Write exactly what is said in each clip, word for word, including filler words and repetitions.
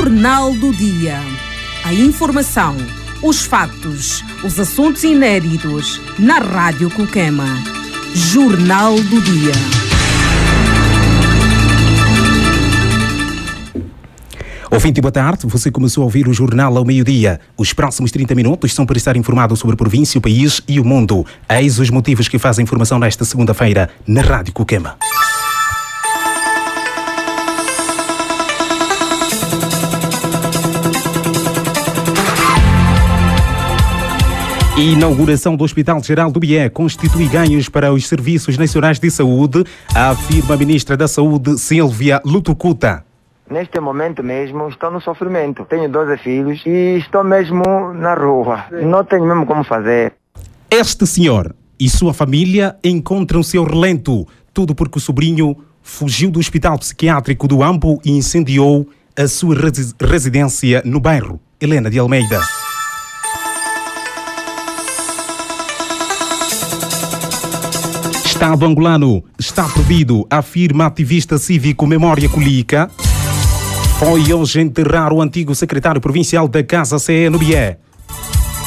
Jornal do Dia. A informação, os fatos, os assuntos inéditos na Rádio Coquema. Jornal do Dia. Ouvinte, boa tarde. Você começou a ouvir o Jornal ao meio-dia. Os próximos trinta minutos são para estar informado sobre a província, o país e o mundo. Eis os motivos que fazem informação nesta segunda-feira na Rádio Coquema. Inauguração do Hospital Geral do Bié constitui ganhos para os Serviços Nacionais de Saúde, afirma a Ministra da Saúde, Silvia Lutucuta. Neste momento mesmo estou no sofrimento. Tenho doze filhos e estou mesmo na rua. Não tenho mesmo como fazer. Este senhor e sua família encontram-se ao relento. Tudo porque o sobrinho fugiu do hospital psiquiátrico do Ambo e incendiou a sua residência no bairro Helena de Almeida. Estado angolano está perdido, afirma ativista cívico Memória Kolyka. Foi hoje enterrar o antigo secretário provincial da CASA-C E no Bié.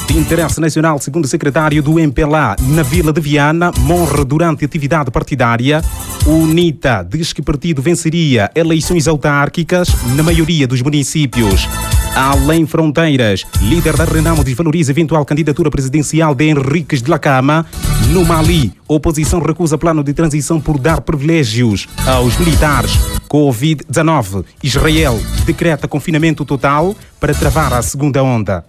De interesse nacional, segundo secretário do M P L A na Vila de Viana, morre durante atividade partidária. UNITA diz que partido venceria eleições autárquicas na maioria dos municípios. Além Fronteiras, líder da Renamo desvaloriza eventual candidatura presidencial de Henriques Dhlakama. No Mali, oposição recusa plano de transição por dar privilégios aos militares. covid dezenove, Israel decreta confinamento total para travar a segunda onda.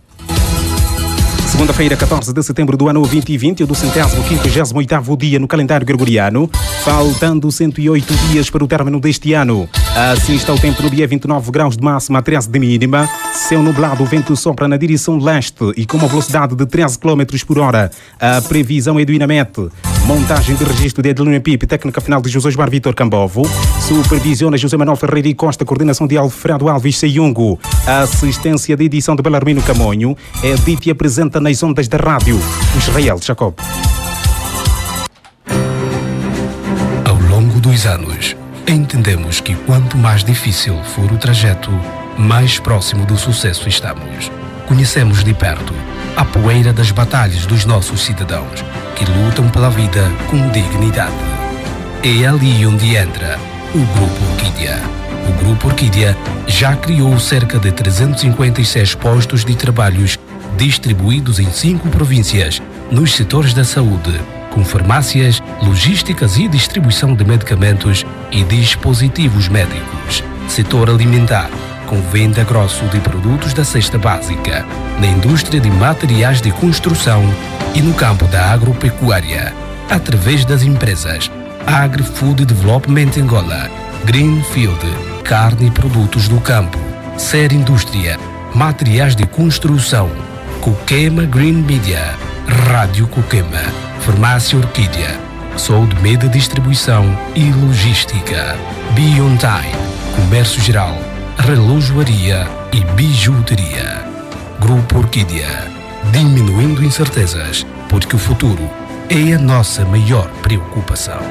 Segunda-feira, catorze de setembro do ano vinte e vinte, do centésimo, quinquagésimo oitavo dia no calendário gregoriano, faltando cento e oito dias para o término deste ano. Assim está o tempo no Bié, vinte e nove graus de máxima, treze de mínima. Céu nublado, o vento sopra na direção leste e com uma velocidade de treze quilômetros por hora. A previsão é do Inmet. Montagem de registro de Edilino Pip, técnica final de José Osmar Vitor Cambovo. Supervisiona José Manuel Ferreira e Costa, coordenação de Alfredo Alves Sayungo. A assistência de edição de Belarmino Camonho é dita e apresenta nas ondas da rádio Israel Jacob. Ao longo dos anos, entendemos que quanto mais difícil for o trajeto, mais próximo do sucesso estamos. Conhecemos de perto a poeira das batalhas dos nossos cidadãos, que lutam pela vida com dignidade. É ali onde entra o Grupo Orquídea. O Grupo Orquídea já criou cerca de trezentos e cinquenta e seis postos de trabalhos distribuídos em cinco províncias, nos setores da saúde, com farmácias, logísticas e distribuição de medicamentos e dispositivos médicos, setor alimentar, com venda grosso de produtos da cesta básica, na indústria de materiais de construção e no campo da agropecuária, através das empresas Agri-Food Development Angola, Greenfield, carne e produtos do campo, Ser Indústria, materiais de construção, Coquema Green Media, Rádio Coquema, Farmácia Orquídea, Saúde, Media, Distribuição e Logística, Biontime, Comércio Geral, relojoaria e bijuteria. Grupo Orquídea, diminuindo incertezas, porque o futuro é a nossa maior preocupação.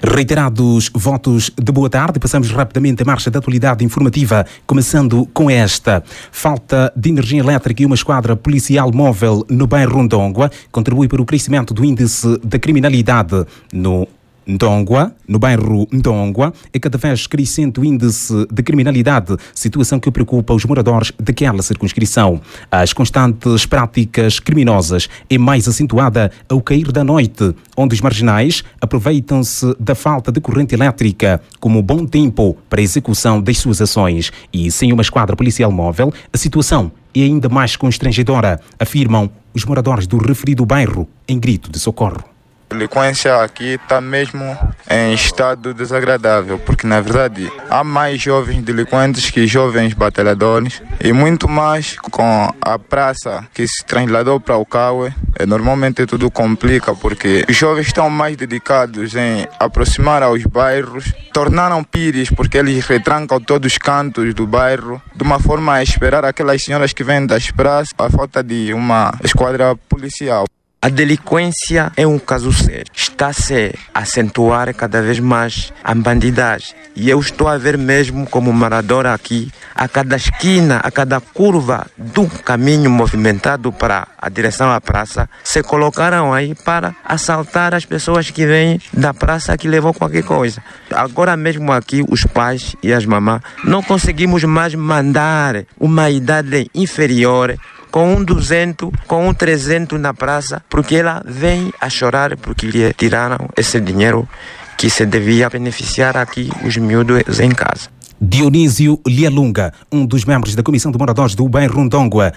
Reiterados votos de boa tarde, passamos rapidamente a marcha da atualidade informativa, começando com esta. Falta de energia elétrica e uma esquadra policial móvel no bairro Rondongua contribui para o crescimento do índice da criminalidade no Ndongua, no bairro Ndongua, é cada vez crescente o índice de criminalidade, situação que preocupa os moradores daquela circunscrição. As constantes práticas criminosas é mais acentuada ao cair da noite, onde os marginais aproveitam-se da falta de corrente elétrica como bom tempo para a execução das suas ações. E sem uma esquadra policial móvel, a situação é ainda mais constrangedora, afirmam os moradores do referido bairro em grito de socorro. A delinquência aqui está mesmo em estado desagradável, porque na verdade há mais jovens delinquentes que jovens batalhadores, e muito mais com a praça que se trasladou para o Cauê. Normalmente tudo complica, porque os jovens estão mais dedicados em aproximar aos bairros, tornaram pires porque eles retrancam todos os cantos do bairro, de uma forma a esperar aquelas senhoras que vêm das praças, a falta de uma esquadra policial. A delinquência é um caso sério. Está-se a acentuar cada vez mais a bandidagem. E eu estou a ver mesmo como moradora aqui, a cada esquina, a cada curva do caminho movimentado para a direção à praça, se colocaram aí para assaltar as pessoas que vêm da praça que levam qualquer coisa. Agora mesmo aqui, os pais e as mamãs não conseguimos mais mandar uma idade inferior com um duzentos, com um trezentos na praça, porque ela vem a chorar porque lhe tiraram esse dinheiro que se devia beneficiar aqui os miúdos em casa. Dionísio Lialunga, um dos membros da Comissão de Moradores do Bairro Rondongua,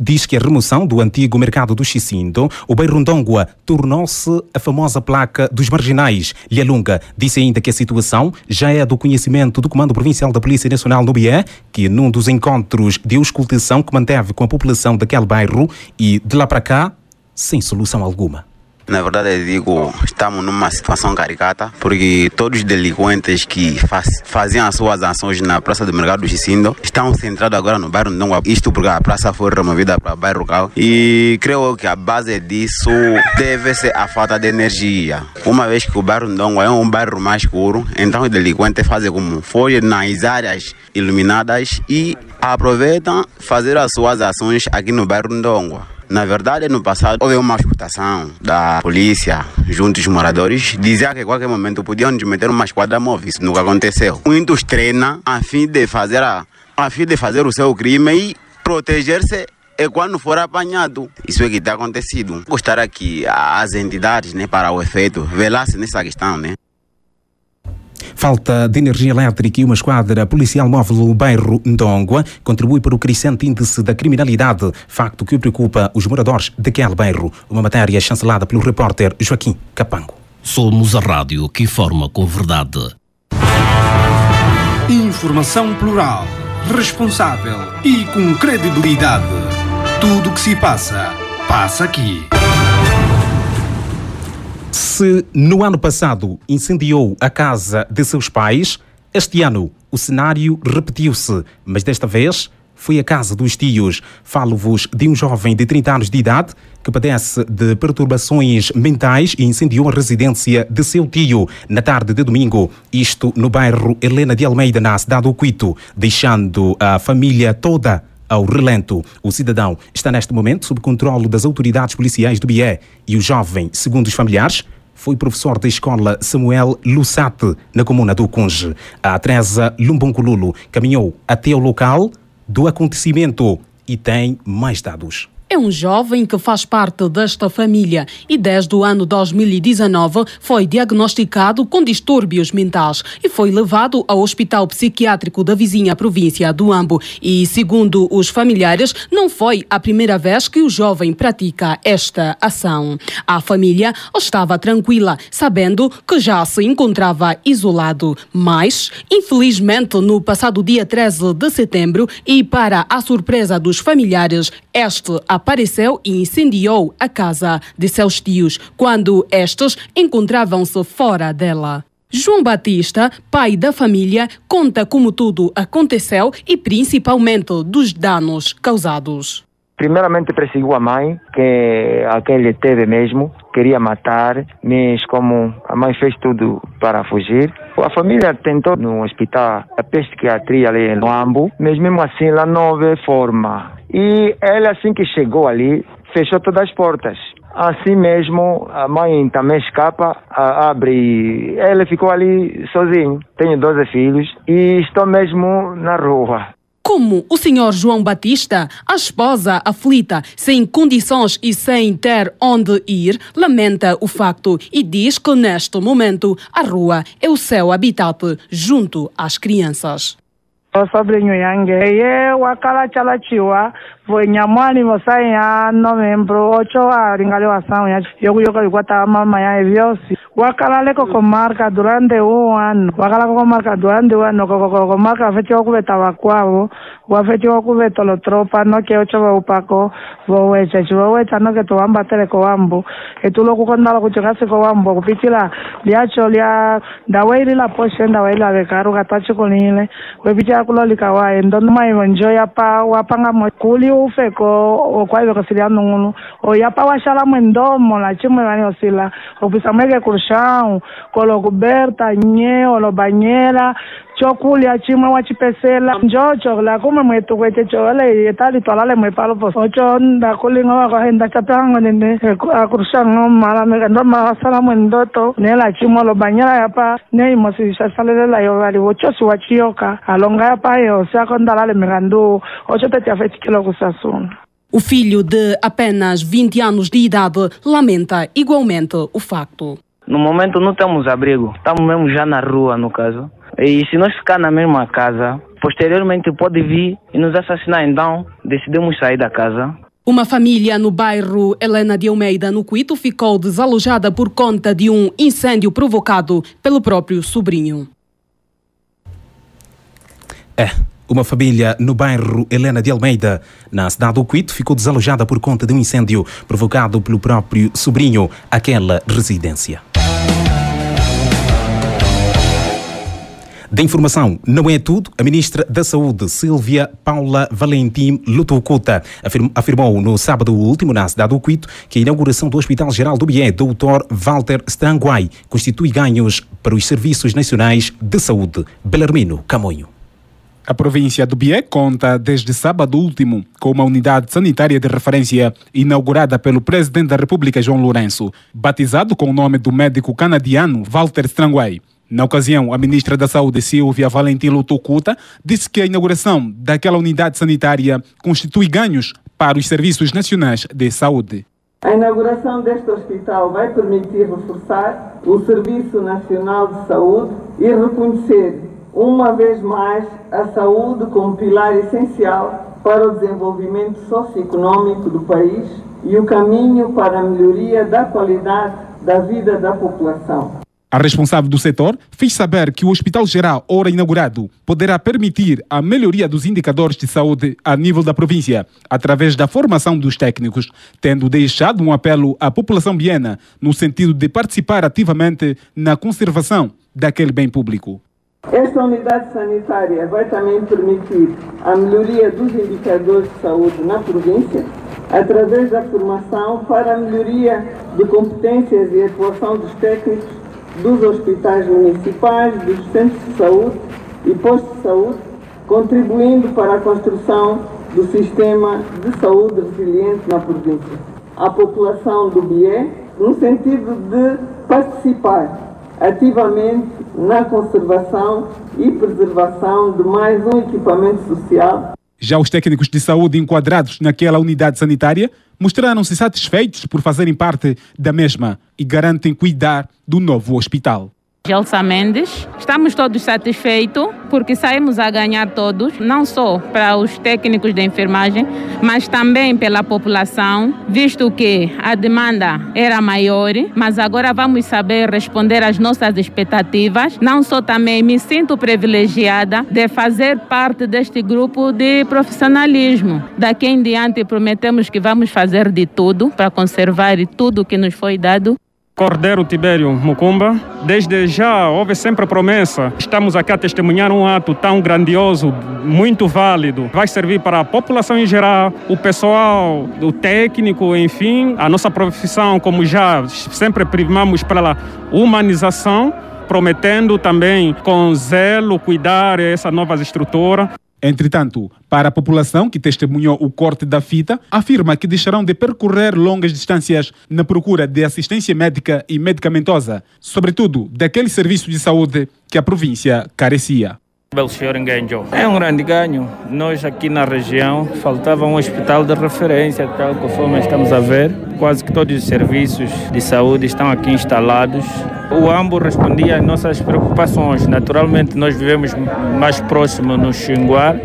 diz que a remoção do antigo mercado do Xicindo, o Bairro Rondongua, tornou-se a famosa placa dos marginais. Lialunga disse ainda que a situação já é do conhecimento do Comando Provincial da Polícia Nacional no Bié, que num dos encontros de auscultação que manteve com a população daquele bairro e de lá para cá, sem solução alguma. Na verdade, eu digo, estamos numa situação caricata, porque todos os delinquentes que faz, faziam as suas ações na Praça do Mercado do Xicindo estão centrados agora no bairro Ndongo. Isto porque a praça foi removida para o bairro Cal. E creio que a base disso deve ser a falta de energia. Uma vez que o bairro Ndongo é um bairro mais escuro, então os delinquentes fazem como fogem nas áreas iluminadas e aproveitam fazer as suas ações aqui no bairro Ndongo. Na verdade, no passado, houve uma escutação da polícia junto aos moradores. Dizia que a qualquer momento podiam meter uma esquadra móvel. Isso nunca aconteceu. Muitos treinam a fim de fazer, a, a fim de fazer o seu crime e proteger-se é quando for apanhado. Isso é que está acontecido. Gostaria que as entidades, né, para o efeito, velassem nessa questão, né? Falta de energia elétrica e uma esquadra policial móvel no bairro Ndongo contribui para o crescente índice da criminalidade, facto que preocupa os moradores daquele bairro. Uma matéria chancelada pelo repórter Joaquim Capango. Somos a rádio que informa com verdade. Informação plural, responsável e com credibilidade. Tudo o que se passa, passa aqui. Se no ano passado incendiou a casa de seus pais, este ano o cenário repetiu-se, mas desta vez foi a casa dos tios. Falo-vos de um jovem de trinta anos de idade que padece de perturbações mentais e incendiou a residência de seu tio na tarde de domingo, isto no bairro Helena de Almeida, na cidade do Cuito, deixando a família toda ao relento. O cidadão está neste momento sob controlo das autoridades policiais do Bié e o jovem, segundo os familiares, foi professor da escola Samuel Lussate, na comuna do Cunge. A Teresa Lumboncululu caminhou até o local do acontecimento e tem mais dados. É um jovem que faz parte desta família e desde o ano dois mil e dezenove foi diagnosticado com distúrbios mentais e foi levado ao hospital psiquiátrico da vizinha província do Ambo. E, segundo os familiares, não foi a primeira vez que o jovem pratica esta ação. A família estava tranquila, sabendo que já se encontrava isolado. Mas, infelizmente, no passado dia treze de setembro, e para a surpresa dos familiares, este apareceu e incendiou a casa de seus tios, quando estes encontravam-se fora dela. João Batista, pai da família, conta como tudo aconteceu e principalmente dos danos causados. Primeiramente perseguiu a mãe, que a quem ele teve mesmo, queria matar, mas como a mãe fez tudo para fugir, a família tentou no hospital, a psiquiatria ali no Ambo, mas mesmo assim lá não houve forma. E ela assim que chegou ali, fechou todas as portas. Assim mesmo, a mãe também escapa, a, abre e ela ficou ali sozinha. Tenho doze filhos e estou mesmo na rua. Como o senhor João Batista, a esposa aflita, sem condições e sem ter onde ir, lamenta o facto e diz que neste momento a rua é o seu habitat junto às crianças. O sobrinho Yangue, eu, a Kalachalatiwa, foi nyamwani mosai ya novembro oito a ringale wação ya yogo yogo iguata mama ya viosi wakalaleko comarca durante um ano wakalako comarca durante um ano koko comarca afetio kubetawa kwao wafetio kubetolo tropa no ke ocho ba upako vowe chachowe tano ke toamba teleko wambo etulo kukondala kuchekase ko wambo kupitila liacho lia dawaili la poshe dawaili la bekaru gatacho konile wepitya kulolika wa endo mai bonjoya pa wapanga mokuli ufeko okwayo kosiliano ngulu oyapa washala mwendomo la chimwe bani osila opisameke kurshao kolo kuberta nyeo lo banyela chokulia chimwe wachipesela njocho la kuma mwetu kwete chole etali twalale mwepalo posocho nda kulinga wako enda chapango nende kurshao mala mega ndoma washala mwendoto nela chimwe lo banyela yapa nei mosisha salela yobali wochosi wachioka alonga yapa yosa kondala le megandu ocho tete afeti kilo kusasuna. O filho de apenas vinte anos de idade lamenta igualmente o facto. No momento não temos abrigo, estamos mesmo já na rua no caso. E se nós ficar na mesma casa, posteriormente pode vir e nos assassinar, então decidimos sair da casa. Uma família no bairro Helena de Almeida, no Cuito, ficou desalojada por conta de um incêndio provocado pelo próprio sobrinho. É. Uma família no bairro Helena de Almeida, na cidade do Cuito, ficou desalojada por conta de um incêndio provocado pelo próprio sobrinho àquela residência. Da informação, não é tudo. A ministra da Saúde, Silvia Paula Valentim Lutucuta, afirmou no sábado último, na cidade do Cuito, que a inauguração do Hospital Geral do Bié, doutor Walter Strangway, constitui ganhos para os Serviços Nacionais de Saúde. Belarmino Camonho. A província do Bié conta, desde sábado último, com uma unidade sanitária de referência inaugurada pelo presidente da República, João Lourenço, batizado com o nome do médico canadiano Walter Strangway. Na ocasião, a ministra da Saúde, Silvia Valentim Lutucuta, disse que a inauguração daquela unidade sanitária constitui ganhos para os Serviços Nacionais de Saúde. A inauguração deste hospital vai permitir reforçar o Serviço Nacional de Saúde e reconhecer uma vez mais a saúde como pilar essencial para o desenvolvimento socioeconômico do país e o caminho para a melhoria da qualidade da vida da população. A responsável do setor fez saber que o Hospital Geral, ora inaugurado, poderá permitir a melhoria dos indicadores de saúde a nível da província, através da formação dos técnicos, tendo deixado um apelo à população biena no sentido de participar ativamente na conservação daquele bem público. Esta unidade sanitária vai também permitir a melhoria dos indicadores de saúde na província, através da formação para a melhoria de competências e atuação dos técnicos dos hospitais municipais, dos centros de saúde e postos de saúde, contribuindo para a construção do sistema de saúde resiliente na província. A população do Bié, no sentido de participar ativamente na conservação e preservação de mais um equipamento social. Já os técnicos de saúde enquadrados naquela unidade sanitária mostraram-se satisfeitos por fazerem parte da mesma e garantem cuidar do novo hospital. Gelsa Mendes, estamos todos satisfeitos porque saímos a ganhar todos, não só para os técnicos de enfermagem, mas também pela população, visto que a demanda era maior, mas agora vamos saber responder às nossas expectativas. Não só também me sinto privilegiada de fazer parte deste grupo de profissionalismo. Daqui em diante prometemos que vamos fazer de tudo para conservar tudo que nos foi dado. Cordeiro Tibério Mucumba, desde já houve sempre a promessa. Estamos aqui a testemunhar um ato tão grandioso, muito válido. Vai servir para a população em geral, o pessoal, o técnico, enfim. A nossa profissão, como já sempre primamos pela humanização, prometendo também com zelo cuidar essa nova estrutura. Entretanto, para a população que testemunhou o corte da fita, afirma que deixarão de percorrer longas distâncias na procura de assistência médica e medicamentosa, sobretudo daquele serviço de saúde que a província carecia. É um grande ganho. Nós aqui na região faltava um hospital de referência, tal como estamos a ver. Quase que todos os serviços de saúde estão aqui instalados. O AMBO respondia às nossas preocupações. Naturalmente, nós vivemos mais próximo no Xinguar,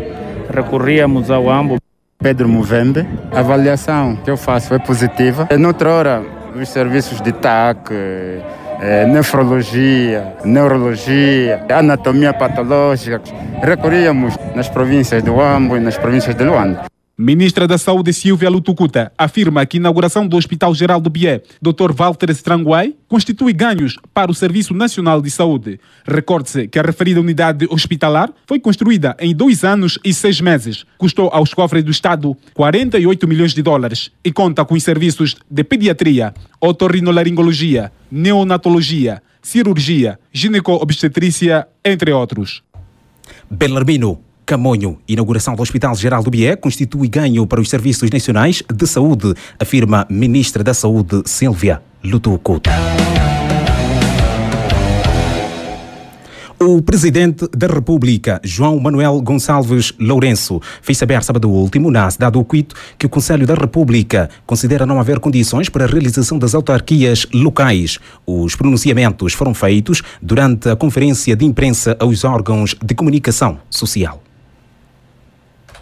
recorríamos ao AMBO. Pedro Movembe. A avaliação que eu faço foi positiva. Noutra hora, os serviços de T A C, é, nefrologia, neurologia, anatomia patológica, recorríamos nas províncias do Huambo e nas províncias de Luanda. Ministra da Saúde Silvia Lutucuta afirma que a inauguração do Hospital Geral do Bié, doutor Walter Strangway, constitui ganhos para o Serviço Nacional de Saúde. Recorde-se que a referida unidade hospitalar foi construída em dois anos e seis meses, custou aos cofres do Estado quarenta e oito milhões de dólares e conta com os serviços de pediatria, otorrinolaringologia, neonatologia, cirurgia, gineco-obstetrícia, entre outros. Belarmino Camonho, inauguração do Hospital Geral do Bié constitui ganho para os serviços nacionais de saúde, afirma ministra da Saúde, Silvia Lutucuta. O presidente da República, João Manuel Gonçalves Lourenço, fez saber sábado último, na cidade do Quito, que o Conselho da República considera não haver condições para a realização das autarquias locais. Os pronunciamentos foram feitos durante a conferência de imprensa aos órgãos de comunicação social.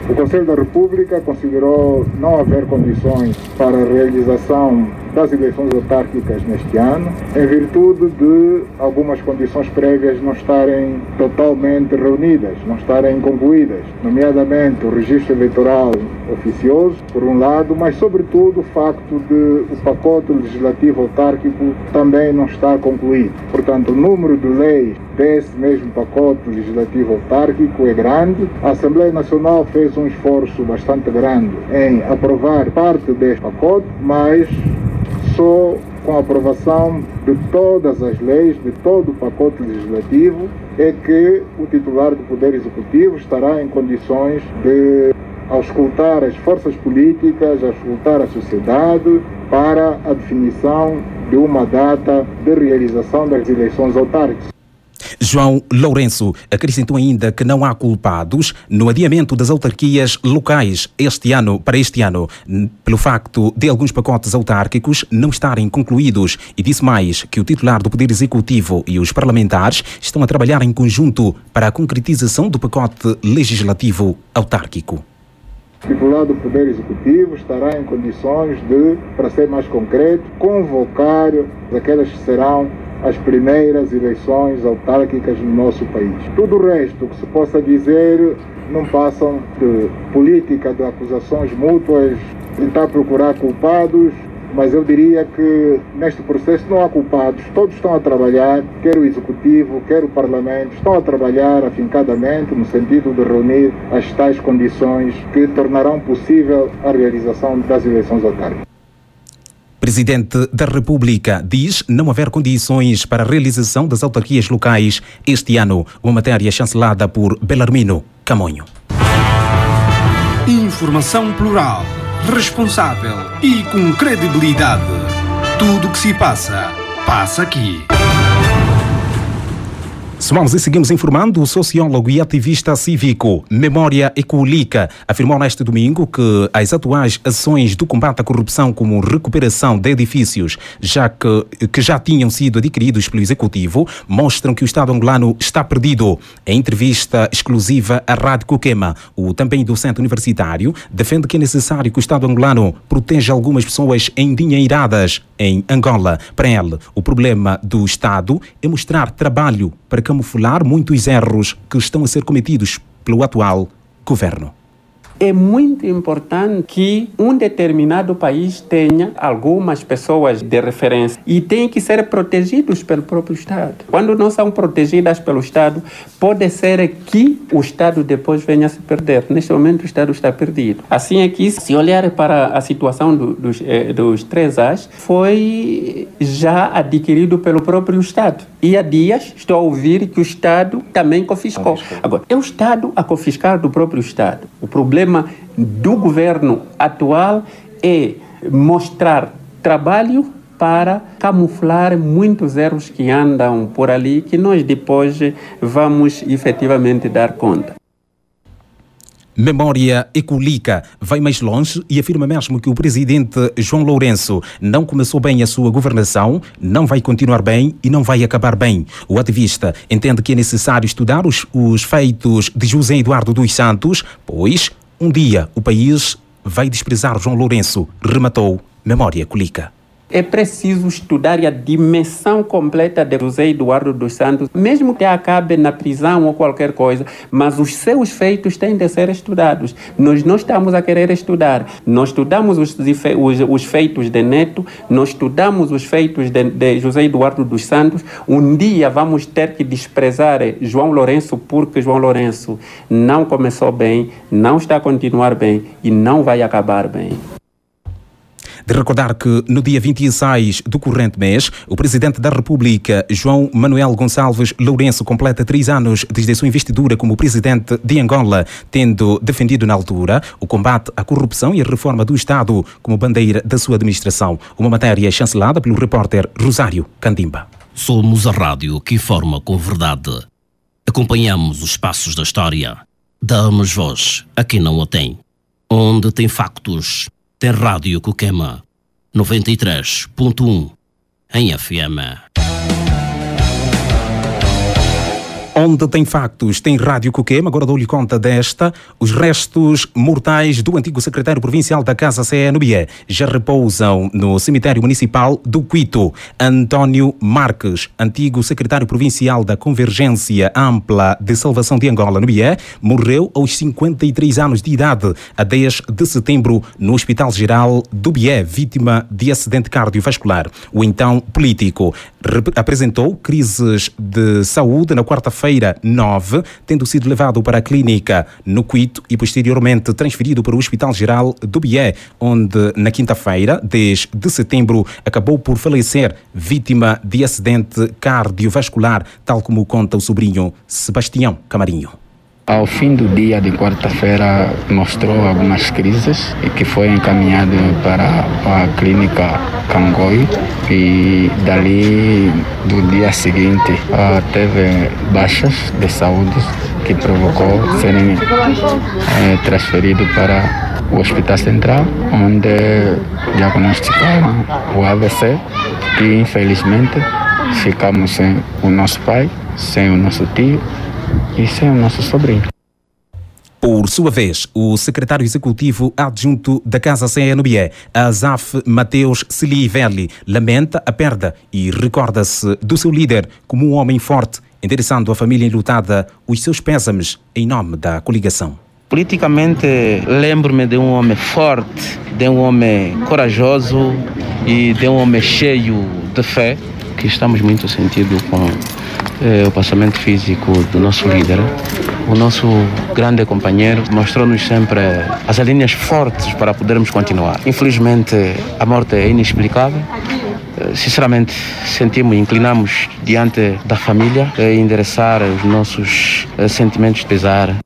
O Conselho da República considerou não haver condições para a realização das eleições autárquicas neste ano, em virtude de algumas condições prévias não estarem totalmente reunidas, não estarem concluídas, nomeadamente o registro eleitoral oficioso, por um lado, mas sobretudo o facto de o pacote legislativo autárquico também não estar concluído. Portanto, o número de leis desse mesmo pacote legislativo autárquico é grande. A Assembleia Nacional fez um esforço bastante grande em aprovar parte deste pacote, mas só com a aprovação de todas as leis, de todo o pacote legislativo, é que o titular do Poder Executivo estará em condições de auscultar as forças políticas, auscultar a sociedade para a definição de uma data de realização das eleições autárquicas. João Lourenço acrescentou ainda que não há culpados no adiamento das autarquias locais este ano para este ano, pelo facto de alguns pacotes autárquicos não estarem concluídos, e disse mais que o titular do Poder Executivo e os parlamentares estão a trabalhar em conjunto para a concretização do pacote legislativo autárquico. O titular do Poder Executivo estará em condições de, para ser mais concreto, convocar aquelas que serão as primeiras eleições autárquicas no nosso país. Tudo o resto que se possa dizer não passam de política, de acusações mútuas, tentar procurar culpados, mas eu diria que neste processo não há culpados, todos estão a trabalhar, quer o Executivo, quer o Parlamento, estão a trabalhar afincadamente no sentido de reunir as tais condições que tornarão possível a realização das eleições autárquicas. Presidente da República diz não haver condições para a realização das autarquias locais este ano. Uma matéria chancelada por Belarmino Camonho. Informação plural, responsável e com credibilidade. Tudo o que se passa, passa aqui. Somamos e seguimos informando. O sociólogo e ativista cívico Memória Ecolica afirmou neste domingo que as atuais ações do combate à corrupção, como recuperação de edifícios já que, que já tinham sido adquiridos pelo Executivo, mostram que o Estado angolano está perdido. Em entrevista exclusiva à Rádio Coquema, o também docente universitário defende que é necessário que o Estado angolano proteja algumas pessoas endinheiradas em Angola. Para ele, o problema do Estado é mostrar trabalho para que camuflar muitos erros que estão a ser cometidos pelo atual governo. É muito importante que um determinado país tenha algumas pessoas de referência e tem que ser protegidos pelo próprio Estado. Quando não são protegidas pelo Estado, pode ser que o Estado depois venha a se perder. Neste momento o Estado está perdido. Assim é que, se olhar para a situação do, dos, eh, dos três As, foi já adquirido pelo próprio Estado. E há dias estou a ouvir que o Estado também confiscou. confiscou. Agora, é o Estado a confiscar do próprio Estado. O problema do governo atual é mostrar trabalho para camuflar muitos erros que andam por ali, que nós depois vamos efetivamente dar conta. Memória Ecolica vai mais longe e afirma mesmo que o presidente João Lourenço não começou bem a sua governação, não vai continuar bem e não vai acabar bem. O ativista entende que é necessário estudar os, os feitos de José Eduardo dos Santos, pois um dia o país vai desprezar João Lourenço, rematou Memória Kolyka. É preciso estudar a dimensão completa de José Eduardo dos Santos, mesmo que acabe na prisão ou qualquer coisa, mas os seus feitos têm de ser estudados. Nós não estamos a querer estudar. Nós estudamos os, os, os feitos de Neto, nós estudamos os feitos de, de José Eduardo dos Santos. Um dia vamos ter que desprezar João Lourenço, porque João Lourenço não começou bem, não está a continuar bem e não vai acabar bem. De recordar que, no dia vinte e seis do corrente mês, o Presidente da República, João Manuel Gonçalves Lourenço, completa três anos desde a sua investidura como Presidente de Angola, tendo defendido na altura o combate à corrupção e a reforma do Estado como bandeira da sua administração. Uma matéria chancelada pelo repórter Rosário Candimba. Somos a rádio que informa com verdade. Acompanhamos os passos da história. Damos voz a quem não a tem. Onde tem factos, tem Rádio Coquema, noventa e três ponto um em F M. Onde tem factos, tem Rádio Coquema. Agora dou-lhe conta desta. Os restos mortais do antigo secretário provincial da CASA-C E no Bié já repousam no cemitério municipal do Quito. António Marques, antigo secretário provincial da Convergência Ampla de Salvação de Angola no Bié, morreu aos cinquenta e três anos de idade, a dez de setembro, no Hospital Geral do Bié, vítima de acidente cardiovascular. O então político apresentou crises de saúde na quarta-feira, Feira nove, tendo sido levado para a clínica no Quito e posteriormente transferido para o Hospital Geral do Bié, onde na quinta-feira, dez de setembro, acabou por falecer vítima de acidente cardiovascular, tal como conta o sobrinho Sebastião Camarinho. Ao fim do dia de quarta-feira, mostrou algumas crises e que foi encaminhado para a clínica Cangoi, e dali do dia seguinte teve baixas de saúde que provocou serem transferido para o Hospital Central, onde diagnosticaram o A V C e infelizmente ficamos sem o nosso pai, sem o nosso tio. Isso é o nosso sobrinho. Por sua vez, o secretário executivo adjunto da CASA-C E no Bié, Azaf Mateus Celivelli, lamenta a perda e recorda-se do seu líder como um homem forte, endereçando à família enlutada os seus pésames em nome da coligação. Politicamente, lembro-me de um homem forte, de um homem corajoso e de um homem cheio de fé, que estamos muito sentido com É, o passamento físico do nosso líder. O nosso grande companheiro mostrou-nos sempre as linhas fortes para podermos continuar. Infelizmente, a morte é inexplicável. Sinceramente, sentimos e inclinamos diante da família a endereçar os nossos sentimentos de pesar.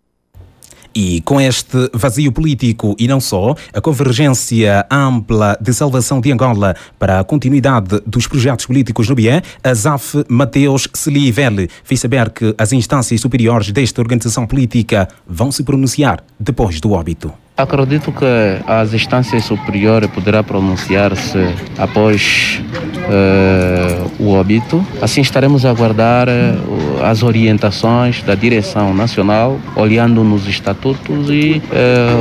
E com este vazio político e não só, a Convergência Ampla de Salvação de Angola para a continuidade dos projetos políticos no Bié, Azaf Mateus Celivelli fez saber que as instâncias superiores desta organização política vão se pronunciar depois do óbito. Acredito que as instâncias superiores poderá pronunciar-se após uh, o óbito. Assim estaremos a aguardar uh, as orientações da direção nacional, olhando nos estatutos e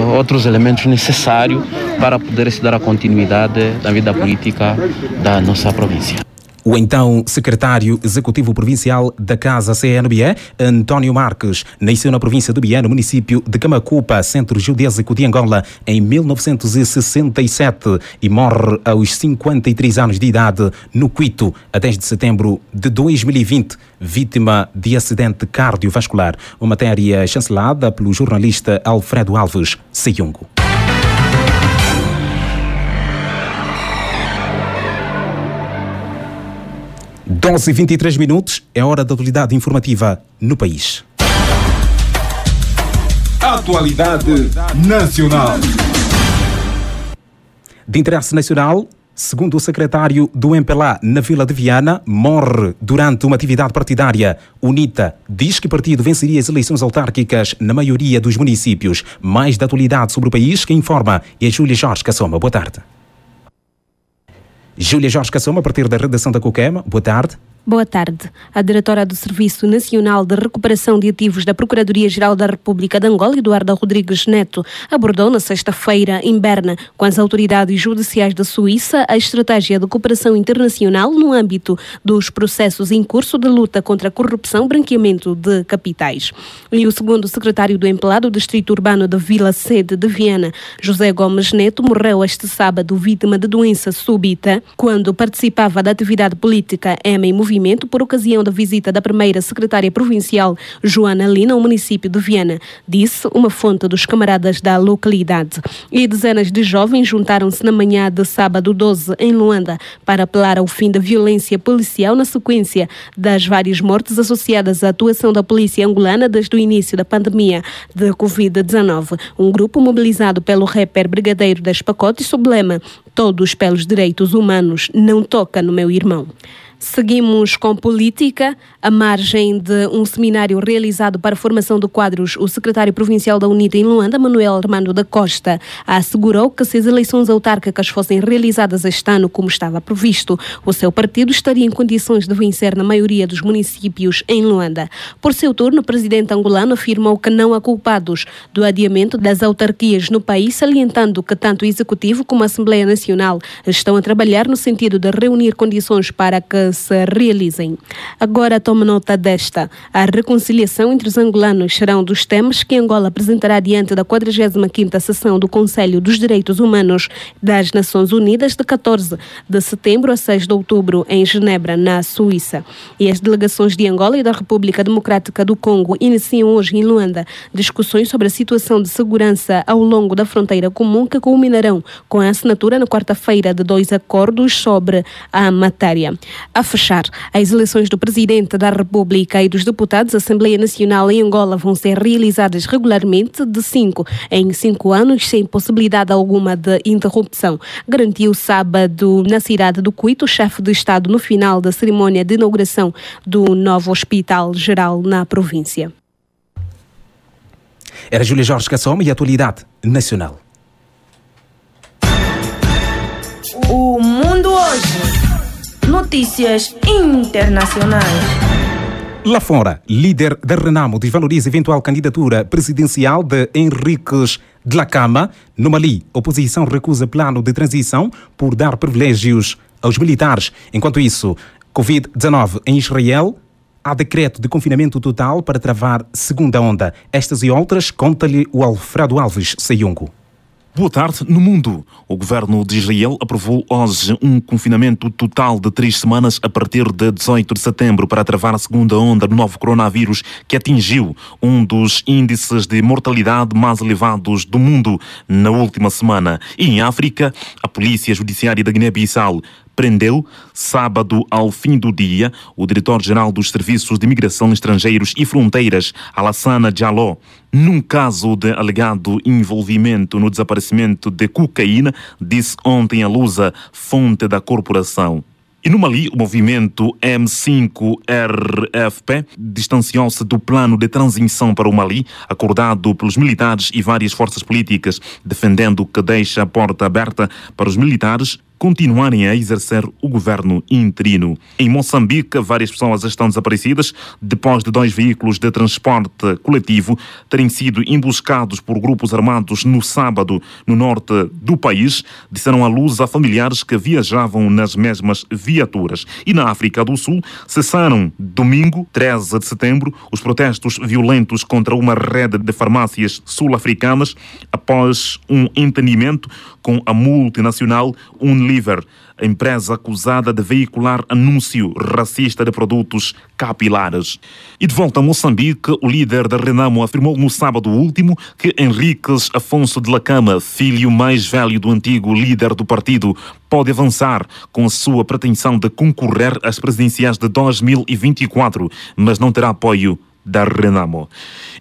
uh, outros elementos necessários para poder se dar a continuidade da vida política da nossa província. O então secretário executivo provincial da CASA-C E no Bié, António Marques, nasceu na província do Bié, no município de Camacupa, centro geodésico de Angola, em mil novecentos e sessenta e sete e morre aos cinquenta e três anos de idade no Quito, a dez de setembro de dois mil e vinte, vítima de acidente cardiovascular. Uma matéria chancelada pelo jornalista Alfredo Alves Sayungo. doze e vinte e três minutos, é hora da atualidade informativa no país. Atualidade nacional. De interesse nacional, segundo o secretário do M P L A na Vila de Viana, morre durante uma atividade partidária. UNITA diz que o partido venceria as eleições autárquicas na maioria dos municípios. Mais da atualidade sobre o país, quem informa é Júlio Jorge Cassoma. Boa tarde. Júlio Jorge Cassoma, a partir da redação da Coquema. Boa tarde. Boa tarde. A diretora do Serviço Nacional de Recuperação de Ativos da Procuradoria-Geral da República de Angola, Eduarda Rodrigues Neto, abordou na sexta-feira, em Berna, com as autoridades judiciais da Suíça, a estratégia de cooperação internacional no âmbito dos processos em curso de luta contra a corrupção e branqueamento de capitais. E o segundo secretário do M P L A do Distrito Urbano da Vila Sede de Viana, José Gomes Neto, morreu este sábado vítima de doença súbita, quando participava da atividade política M em Movimento, por ocasião da visita da primeira secretária provincial, Joana Lina, ao município de Viana, disse uma fonte dos camaradas da localidade. E dezenas de jovens juntaram-se na manhã de sábado doze, em Luanda, para apelar ao fim da violência policial na sequência das várias mortes associadas à atuação da polícia angolana desde o início da pandemia de covid dezenove. Um grupo mobilizado pelo rapper Brigadeiro das Pacotes sob o lema "Todos pelos direitos humanos, não toca no meu irmão". Seguimos com política. À margem de um seminário realizado para a formação de quadros, o secretário provincial da UNITA em Luanda, Manuel Armando da Costa, assegurou que se as eleições autárquicas fossem realizadas este ano, como estava previsto, o seu partido estaria em condições de vencer na maioria dos municípios em Luanda. Por seu turno, o presidente angolano afirmou que não há culpados do adiamento das autarquias no país, salientando que tanto o Executivo como a Assembleia Nacional estão a trabalhar no sentido de reunir condições para que se realizem. Agora tome nota desta. A reconciliação entre os angolanos será um dos temas que Angola apresentará diante da quadragésima quinta sessão do Conselho dos Direitos Humanos das Nações Unidas de catorze de setembro a seis de outubro em Genebra, na Suíça. E as delegações de Angola e da República Democrática do Congo iniciam hoje em Luanda discussões sobre a situação de segurança ao longo da fronteira comum, que culminarão com a assinatura na quarta-feira de dois acordos sobre a matéria. A fechar, as eleições do Presidente da República e dos deputados da Assembleia Nacional em Angola vão ser realizadas regularmente de cinco em cinco anos, sem possibilidade alguma de interrupção, garantiu sábado na cidade do Cuito o chefe de Estado no final da cerimónia de inauguração do novo Hospital Geral na província. Era Júlio Jorge Cassoma e a atualidade nacional. O mundo hoje. Notícias internacionais. Lá fora, líder da Renamo desvaloriza eventual candidatura presidencial de Henriques Dhlakama. No Mali, oposição recusa plano de transição por dar privilégios aos militares. Enquanto isso, covid dezenove em Israel, há decreto de confinamento total para travar segunda onda. Estas e outras, conta-lhe o Alfredo Alves Sayungo. Boa tarde no mundo. O governo de Israel aprovou hoje um confinamento total de três semanas a partir de dezoito de setembro para travar a segunda onda do novo coronavírus, que atingiu um dos índices de mortalidade mais elevados do mundo na última semana. E em África, a Polícia Judiciária da Guiné-Bissau prendeu, sábado ao fim do dia, o diretor-geral dos Serviços de Imigração, Estrangeiros e Fronteiras, Alassana Diallo, num caso de alegado envolvimento no desaparecimento de cocaína, disse ontem à Lusa, fonte da corporação. E no Mali, o movimento M cinco R F P distanciou-se do plano de transição para o Mali, acordado pelos militares e várias forças políticas, defendendo que deixa a porta aberta para os militares continuarem a exercer o governo interino. Em Moçambique, várias pessoas estão desaparecidas depois de dois veículos de transporte coletivo terem sido emboscados por grupos armados no sábado no norte do país, disseram à luz a familiares que viajavam nas mesmas viaturas. E na África do Sul, cessaram domingo, treze de setembro, os protestos violentos contra uma rede de farmácias sul-africanas após um entendimento com a multinacional Unilever, a empresa acusada de veicular anúncio racista de produtos capilares. E de volta a Moçambique, o líder da Renamo afirmou no sábado último que Henriques Afonso Dhlakama, filho mais velho do antigo líder do partido, pode avançar com a sua pretensão de concorrer às presidenciais de dois mil e vinte e quatro, mas não terá apoio da Renamo.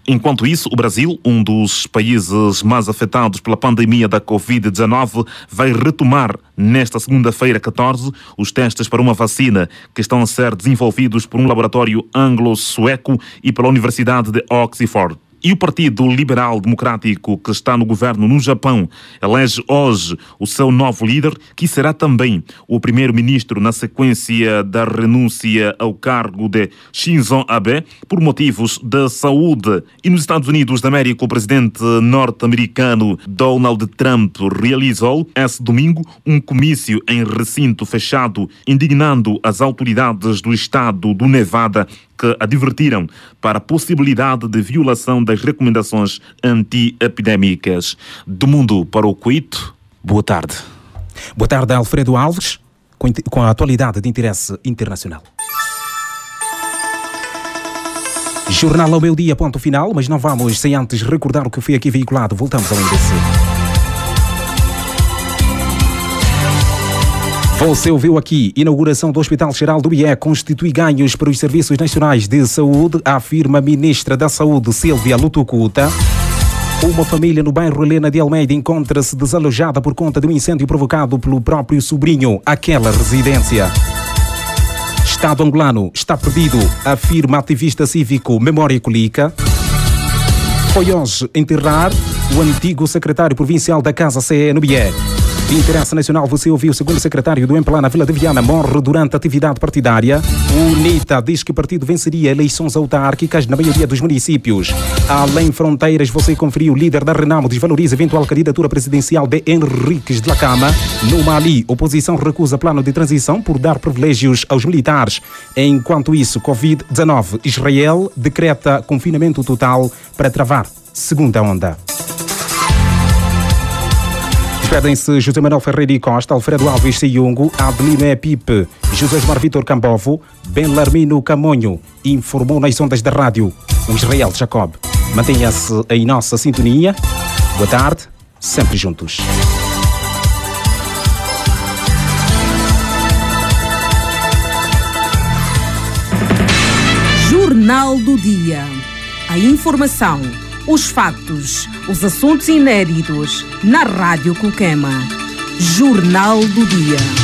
Enquanto isso, o Brasil, um dos países mais afetados pela pandemia da covid dezenove, vai retomar nesta segunda-feira, catorze, os testes para uma vacina que estão a ser desenvolvidos por um laboratório anglo-sueco e pela Universidade de Oxford. E o Partido Liberal Democrático, que está no governo no Japão, elege hoje o seu novo líder, que será também o primeiro-ministro na sequência da renúncia ao cargo de Shinzo Abe por motivos de saúde. E nos Estados Unidos da América, o presidente norte-americano Donald Trump realizou esse domingo um comício em recinto fechado, indignando as autoridades do estado do Nevada, que advertiram para a possibilidade de violação das recomendações anti-epidémicas. Do mundo para o Quito, boa tarde. Boa tarde, Alfredo Alves, com a atualidade de interesse internacional. Jornal ao meio-dia, ponto final, mas não vamos sem antes recordar o que foi aqui veiculado. Voltamos ao N B C. Você ouviu aqui, inauguração do Hospital Geral do Bié constitui ganhos para os Serviços Nacionais de Saúde, afirma a ministra da Saúde, Silvia Lutucuta. Uma família no bairro Helena de Almeida encontra-se desalojada por conta de um incêndio provocado pelo próprio sobrinho, àquela residência. Estado angolano está perdido, afirma ativista cívico Memória Kolyka. Foi hoje enterrar o antigo secretário provincial da CASA-C E no Bié. De interesse nacional, você ouviu o segundo secretário do M P L A na Vila de Viana, morre durante atividade partidária. O UNITA diz que o partido venceria eleições autárquicas na maioria dos municípios. Além fronteiras, você conferiu o líder da Renamo desvaloriza eventual candidatura presidencial de Henriques Dhlakama. No Mali, oposição recusa plano de transição por dar privilégios aos militares. Enquanto isso, covid dezenove, Israel decreta confinamento total para travar segunda onda. Despedem-se José Manuel Ferreira e Costa, Alfredo Alves Sayungo, Edilino Pip, José Osmar Vitor Cambovo, Belarmino Camonho, informou nas ondas da rádio o Israel Jacob. Mantenha-se em nossa sintonia. Boa tarde, sempre juntos. Jornal do Dia. A informação, os fatos, os assuntos inéditos na Rádio Coquema. Jornal do Dia.